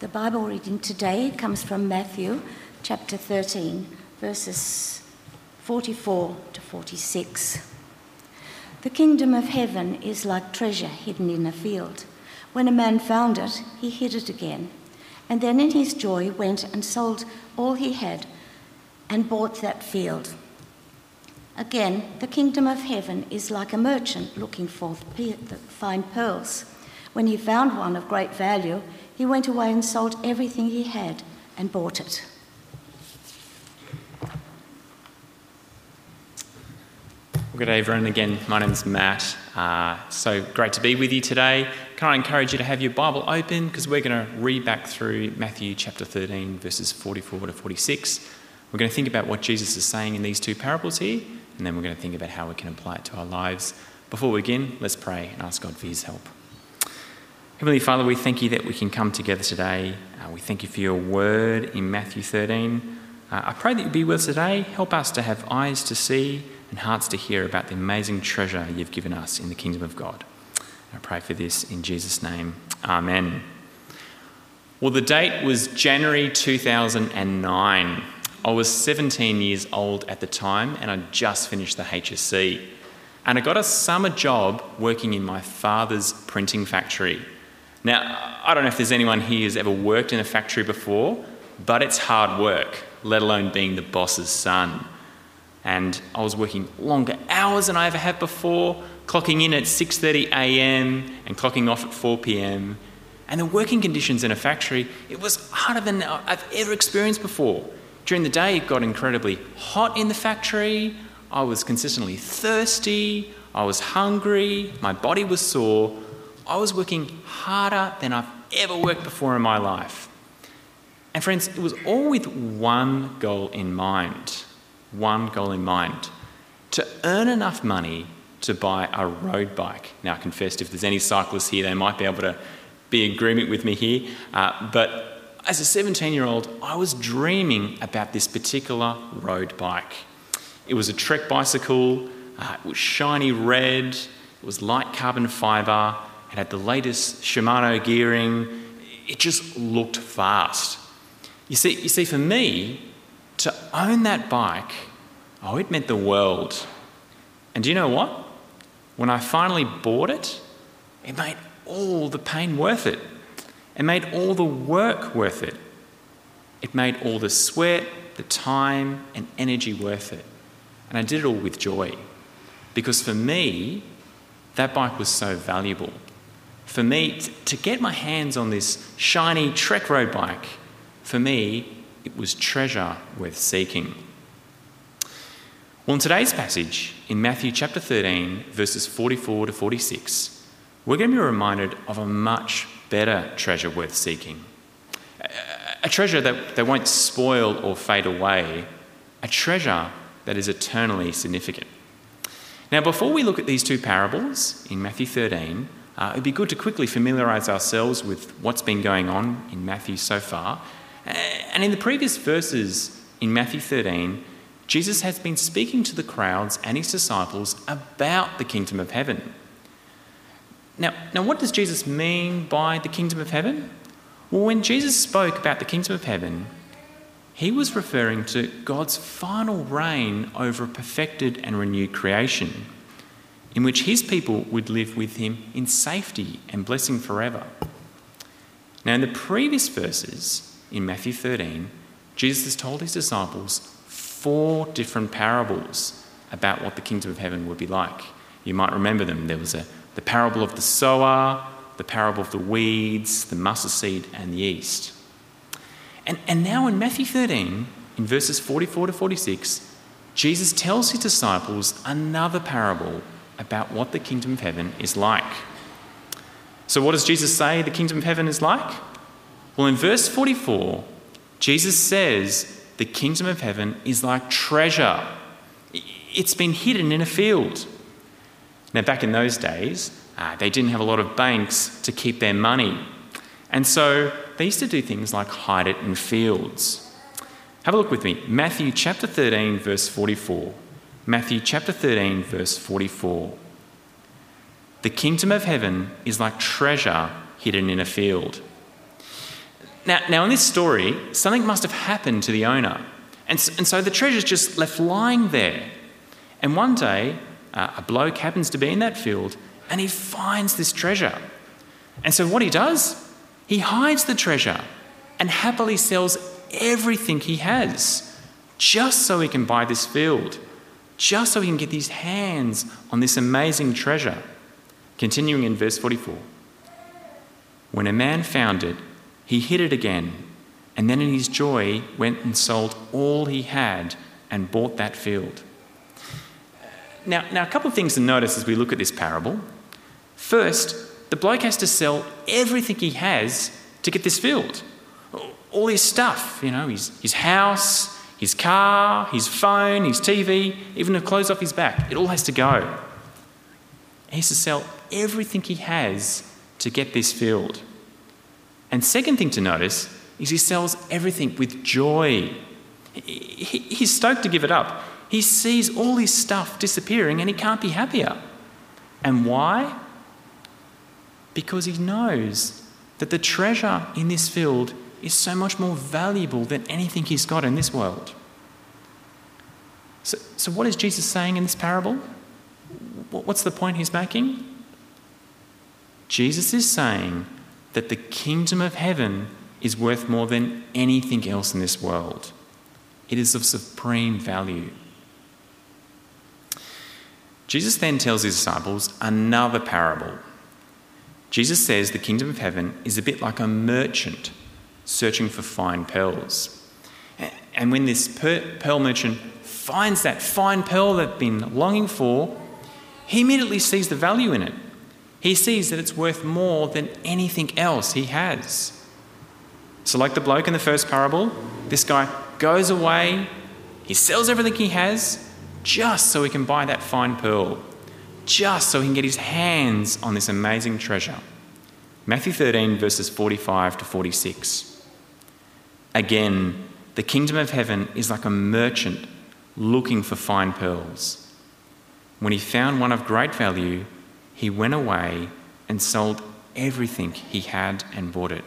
The Bible reading today comes from Matthew chapter 13, verses 44 to 46. The kingdom of heaven is like treasure hidden in a field. When a man found it, he hid it again, and then in his joy went and sold all he had and bought that field. Again, the kingdom of heaven is like a merchant looking for fine pearls. When he found one of great value, he went away and sold everything he had and bought it. Well, good day, everyone. Again, my name's Matt. So great to be with you today. Can I encourage you to have your Bible open, because we're going to read back through Matthew chapter 13, verses 44 to 46. We're going to think about what Jesus is saying in these two parables here, and then we're going to think about how we can apply it to our lives. Before we begin, let's pray and ask God for his help. Heavenly Father, we thank you that we can come together today. We thank you for your word in Matthew 13. I pray that you'll be with us today. Help us to have eyes to see and hearts to hear about the amazing treasure you've given us in the kingdom of God. I pray for this in Jesus' name. Amen. Well, the date was January 2009. I was 17 years old at the time, and I'd just finished the HSC. And I got a summer job working in my father's printing factory. Now, I don't know if there's anyone here who's ever worked in a factory before, but it's hard work, let alone being the boss's son. And I was working longer hours than I ever have before, clocking in at 6:30 a.m. and clocking off at 4 p.m. And the working conditions in a factory, it was harder than I've ever experienced before. During the day, it got incredibly hot in the factory. I was consistently thirsty. I was hungry. My body was sore. I was working harder than I've ever worked before in my life. And friends, it was all with one goal in mind. To earn enough money to buy a road bike. Now, I confess, if there's any cyclists here, they might be able to be in agreement with me here. But as a 17-year-old, I was dreaming about this particular road bike. It was a Trek bicycle. It was shiny red. It was light carbon fibre. It had the latest Shimano gearing. It just looked fast. You see, for me, to own that bike, it meant the world. And do you know what? When I finally bought it, it made all the pain worth it. It made all the work worth it. It made all the sweat, the time, and energy worth it. And I did it all with joy, because for me, that bike was so valuable. For me, to get my hands on this shiny Trek road bike, for me, it was treasure worth seeking. Well, in today's passage, in Matthew chapter 13, verses 44 to 46, we're going to be reminded of a much better treasure worth seeking. A treasure that won't spoil or fade away. A treasure that is eternally significant. Now, before we look at these two parables in Matthew 13, it'd be good to quickly familiarise ourselves with what's been going on in Matthew so far. And in the previous verses in Matthew 13, Jesus has been speaking to the crowds and his disciples about the kingdom of heaven. Now, what does Jesus mean by the kingdom of heaven? Well, when Jesus spoke about the kingdom of heaven, he was referring to God's final reign over a perfected and renewed creation, in which his people would live with him in safety and blessing forever. Now, in the previous verses in Matthew 13, Jesus has told his disciples 4 different parables about what the kingdom of heaven would be like. You might remember them. There was the parable of the sower, the parable of the weeds, the mustard seed, and the yeast. And now in Matthew 13, in verses 44 to 46, Jesus tells his disciples another parable about what the kingdom of heaven is like. So what does Jesus say the kingdom of heaven is like? Well, in verse 44, Jesus says the kingdom of heaven is like treasure. It's been hidden in a field. Now, back in those days, they didn't have a lot of banks to keep their money. And so they used to do things like hide it in fields. Have a look with me. Matthew chapter 13, verse 44. Matthew chapter 13, verse 44. The kingdom of heaven is like treasure hidden in a field. Now in this story, something must have happened to the owner. And so the treasure's just left lying there. And one day, a bloke happens to be in that field and he finds this treasure. And so what he does, he hides the treasure and happily sells everything he has just so he can buy this field, just so he can get his hands on this amazing treasure. Continuing in verse 44, when a man found it, he hid it again, and then in his joy went and sold all he had and bought that field. Now, a couple of things to notice as we look at this parable. First, the bloke has to sell everything he has to get this field. All his stuff, you know, his house, his car, his phone, his TV, even the clothes off his back. It all has to go. He has to sell everything he has to get this field. And second thing to notice is he sells everything with joy. He's stoked to give it up. He sees all his stuff disappearing and he can't be happier. And why? Because he knows that the treasure in this field is so much more valuable than anything he's got in this world. So what is Jesus saying in this parable? What's the point he's making? Jesus is saying that the kingdom of heaven is worth more than anything else in this world. It is of supreme value. Jesus then tells his disciples another parable. Jesus says the kingdom of heaven is a bit like a merchant searching for fine pearls. And when this pearl merchant finds that fine pearl they've been longing for, he immediately sees the value in it. He sees that it's worth more than anything else he has. So like the bloke in the first parable, this guy goes away, he sells everything he has just so he can buy that fine pearl, just so he can get his hands on this amazing treasure. Matthew 13, verses 45 to 46. Again, the kingdom of heaven is like a merchant looking for fine pearls. When he found one of great value, he went away and sold everything he had and bought it.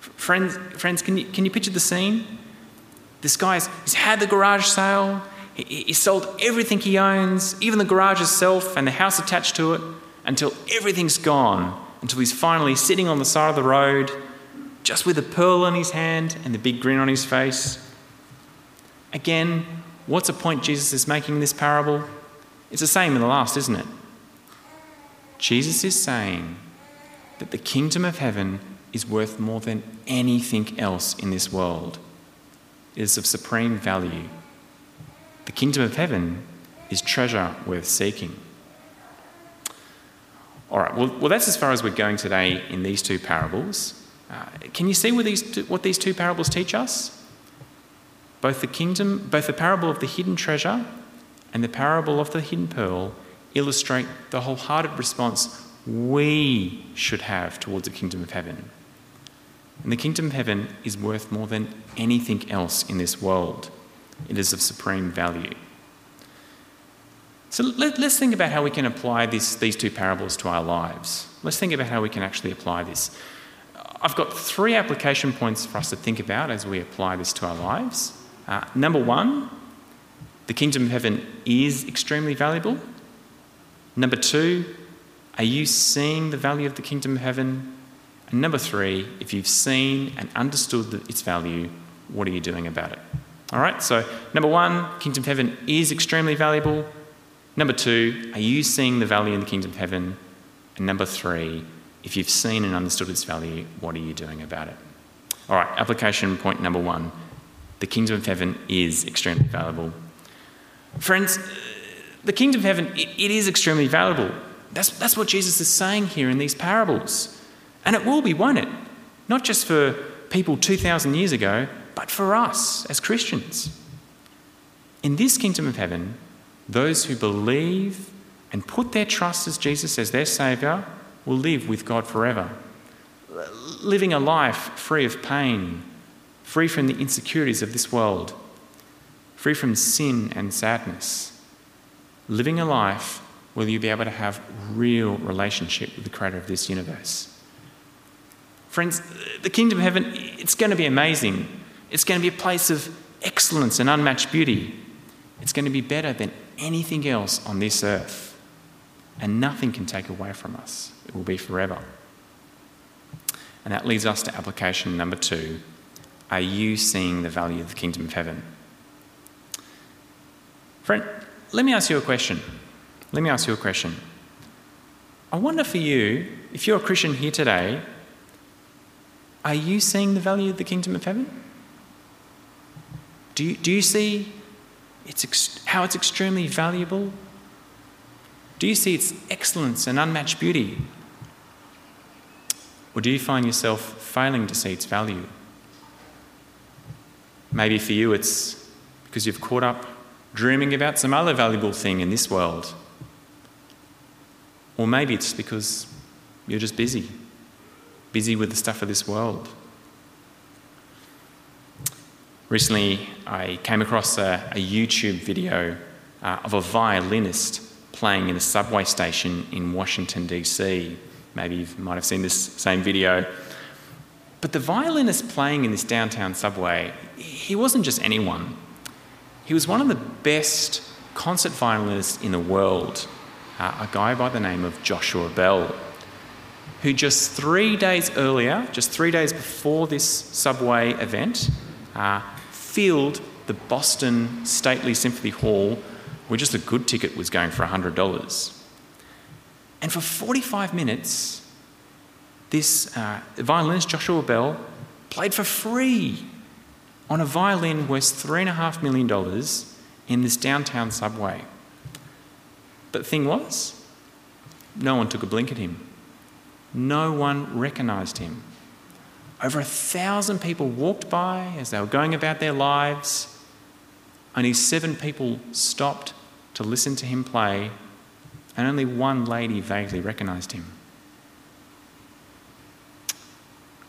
Friends, can you picture the scene? This guy has had the garage sale. He sold everything he owns, even the garage itself and the house attached to it, until everything's gone, until he's finally sitting on the side of the road, just with a pearl in his hand and the big grin on his face. Again, what's the point Jesus is making in this parable? It's the same in the last, isn't it? Jesus is saying that the kingdom of heaven is worth more than anything else in this world. It is of supreme value. The kingdom of heaven is treasure worth seeking. All right, well that's as far as we're going today in these two parables. Can you see what these two parables teach us? Both the parable of the hidden treasure and the parable of the hidden pearl illustrate the wholehearted response we should have towards the kingdom of heaven. And the kingdom of heaven is worth more than anything else in this world. It is of supreme value. So let's think about how we can apply these two parables to our lives. Let's think about how we can actually apply this. I've got three application points for us to think about as we apply this to our lives. Number one, the kingdom of heaven is extremely valuable. Number two, are you seeing the value of the kingdom of heaven? And number three, if you've seen and understood its value, what are you doing about it? All right, so number one, kingdom of heaven is extremely valuable. Number two, are you seeing the value in the kingdom of heaven? And number three, if you've seen and understood its value, what are you doing about it? All right, application point number one, the kingdom of heaven is extremely valuable. Friends, the kingdom of heaven, it is extremely valuable. That's what Jesus is saying here in these parables. And it will be, won't it? Not just for people 2,000 years ago, but for us as Christians. In this kingdom of heaven, those who believe and put their trust as Jesus as their saviour will live with God forever, living a life free of pain, free from the insecurities of this world, free from sin and sadness, living a life where you'll be able to have real relationship with the creator of this universe. Friends, the kingdom of heaven, it's going to be amazing. It's going to be a place of excellence and unmatched beauty. It's going to be better than anything else on this earth. And nothing can take away from us. It will be forever. And that leads us to application number 2. Are you seeing the value of the kingdom of heaven? Friend, let me ask you a question. I wonder for you, if you're a Christian here today, are you seeing the value of the kingdom of heaven? Do you see how it's extremely valuable? Do you see its excellence and unmatched beauty? Or do you find yourself failing to see its value? Maybe for you it's because you've caught up dreaming about some other valuable thing in this world. Or maybe it's because you're just busy with the stuff of this world. Recently, I came across a YouTube video of a violinist playing in a subway station in Washington, DC. Maybe you might have seen this same video. But the violinist playing in this downtown subway, he wasn't just anyone. He was one of the best concert violinists in the world, a guy by the name of Joshua Bell, who just 3 days before this subway event, filled the Boston Stately Symphony Hall, where just a good ticket was going for $100. And for 45 minutes, this violinist, Joshua Bell, played for free on a violin worth $3.5 million in this downtown subway. But the thing was, no one took a blink at him. No one recognised him. Over 1,000 people walked by as they were going about their lives. Only 7 people stopped to listen to him play, and only 1 lady vaguely recognised him.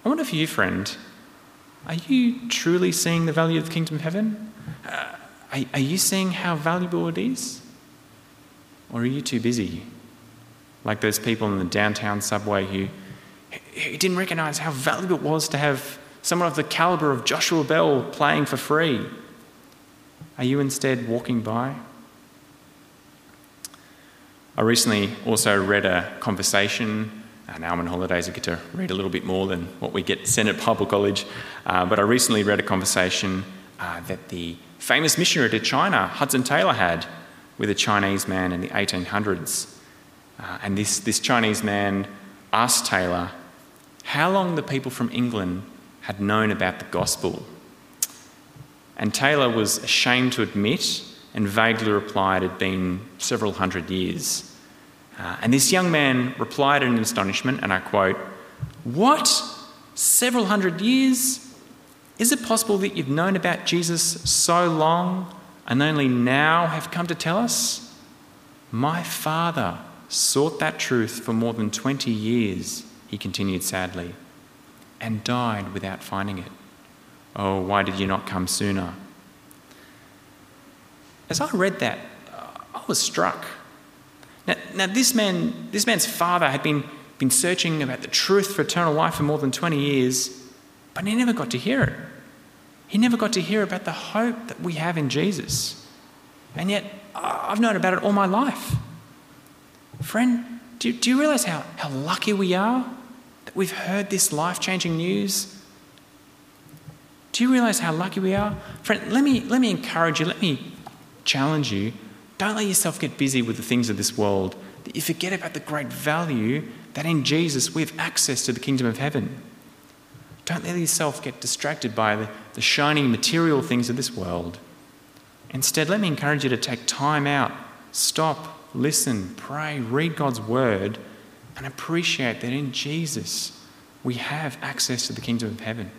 I wonder if you, friend, are you truly seeing the value of the kingdom of heaven? Are you seeing how valuable it is? Or are you too busy, like those people in the downtown subway who didn't recognise how valuable it was to have someone of the calibre of Joshua Bell playing for free? Are you instead walking by? I recently also read a conversation. Now I'm on holidays, I get to read a little bit more than what we get sent at Bible College. But I recently read a conversation that the famous missionary to China, Hudson Taylor, had with a Chinese man in the 1800s. And this Chinese man asked Taylor how long the people from England had known about the gospel. And Taylor was ashamed to admit and vaguely replied it had been several hundred years. And this young man replied in astonishment, and I quote, "What? Several hundred years? Is it possible that you've known about Jesus so long and only now have come to tell us? My father sought that truth for more than 20 years, he continued sadly, and died without finding it. Oh, why did you not come sooner?" As I read that, I was struck. Now this man's father had been searching about the truth for eternal life for more than 20 years, but he never got to hear it. He never got to hear about the hope that we have in Jesus. And yet, I've known about it all my life. Friend, do you realise how lucky we are that we've heard this life-changing news? Do you realise how lucky we are? Friend, let me encourage you, let me challenge you. Don't let yourself get busy with the things of this world, that you forget about the great value that in Jesus we have access to the kingdom of heaven. Don't let yourself get distracted by the shining material things of this world. Instead, let me encourage you to take time out, stop, listen, pray, read God's word, and appreciate that in Jesus we have access to the kingdom of heaven.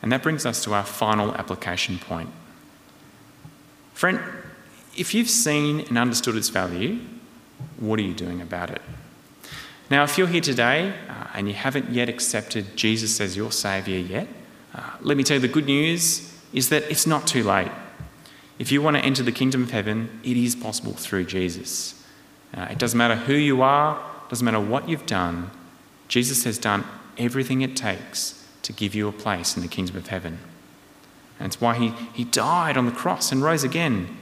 And that brings us to our final application point. Friend, if you've seen and understood its value, what are you doing about it? Now, if you're here today and you haven't yet accepted Jesus as your saviour yet, let me tell you the good news is that it's not too late. If you want to enter the kingdom of heaven, it is possible through Jesus. It doesn't matter who you are, doesn't matter what you've done, Jesus has done everything it takes to give you a place in the kingdom of heaven. And it's why he died on the cross and rose again.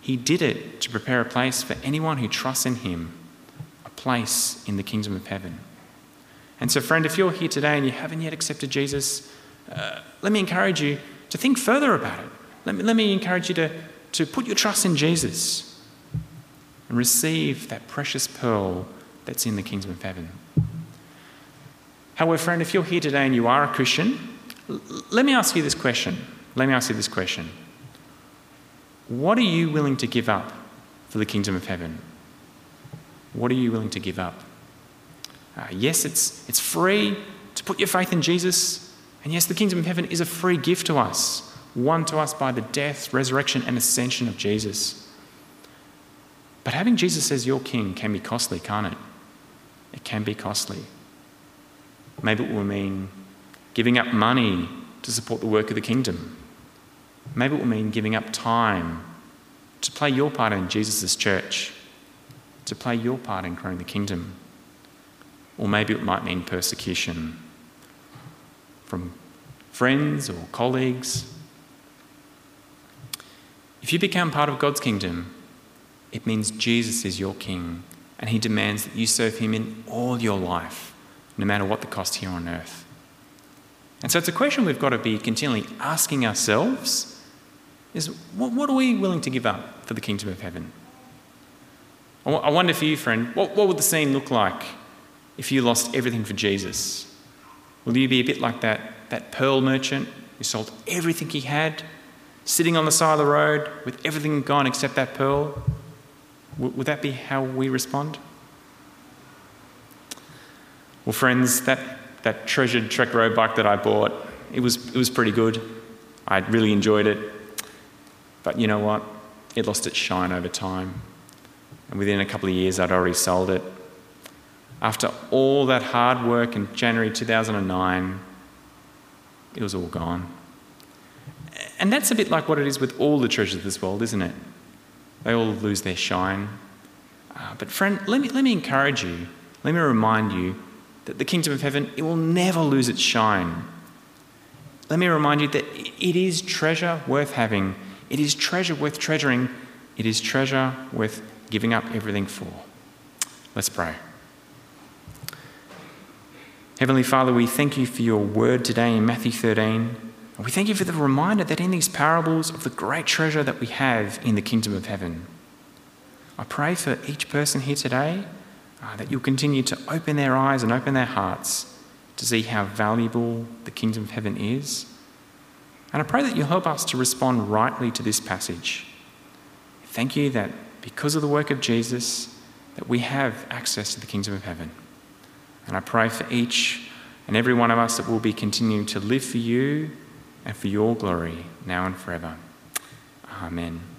He did it to prepare a place for anyone who trusts in him, a place in the kingdom of heaven. And so, friend, if you're here today and you haven't yet accepted Jesus, let me encourage you to think further about it. Let me encourage you to put your trust in Jesus and receive that precious pearl that's in the kingdom of heaven. However, friend, if you're here today and you are a Christian, let me ask you this question. What are you willing to give up for the kingdom of heaven? What are you willing to give up? Yes, it's free to put your faith in Jesus. And yes, the kingdom of heaven is a free gift to us, won to us by the death, resurrection and ascension of Jesus. But having Jesus as your king can be costly, can't it? It can be costly. Maybe it will mean giving up money to support the work of the kingdom. Maybe it will mean giving up time to play your part in Jesus' church, to play your part in growing the kingdom. Or maybe it might mean persecution from friends or colleagues. If you become part of God's kingdom, it means Jesus is your king and he demands that you serve him in all your life, no matter what the cost here on earth. And so it's a question we've got to be continually asking ourselves is, what are we willing to give up for the kingdom of heaven? I wonder for you, friend, what would the scene look like if you lost everything for Jesus? Will you be a bit like that pearl merchant who sold everything he had, sitting on the side of the road with everything gone except that pearl? Would that be how we respond? Well, friends, that treasured Trek road bike that I bought, it was pretty good. I really enjoyed it. But you know what? It lost its shine over time. And within a couple of years, I'd already sold it. After all that hard work in January 2009, it was all gone. And that's a bit like what it is with all the treasures of this world, isn't it? They all lose their shine. But friend, let me encourage you, let me remind you that the kingdom of heaven, it will never lose its shine. Let me remind you that it is treasure worth having. It is treasure worth treasuring. It is treasure worth giving up everything for. Let's pray. Heavenly Father, we thank you for your word today in Matthew 13. And we thank you for the reminder that in these parables of the great treasure that we have in the kingdom of heaven. I pray for each person here today that you'll continue to open their eyes and open their hearts to see how valuable the kingdom of heaven is. And I pray that you'll help us to respond rightly to this passage. Thank you that because of the work of Jesus, that we have access to the kingdom of heaven. And I pray for each and every one of us that we'll be continuing to live for you and for your glory now and forever. Amen.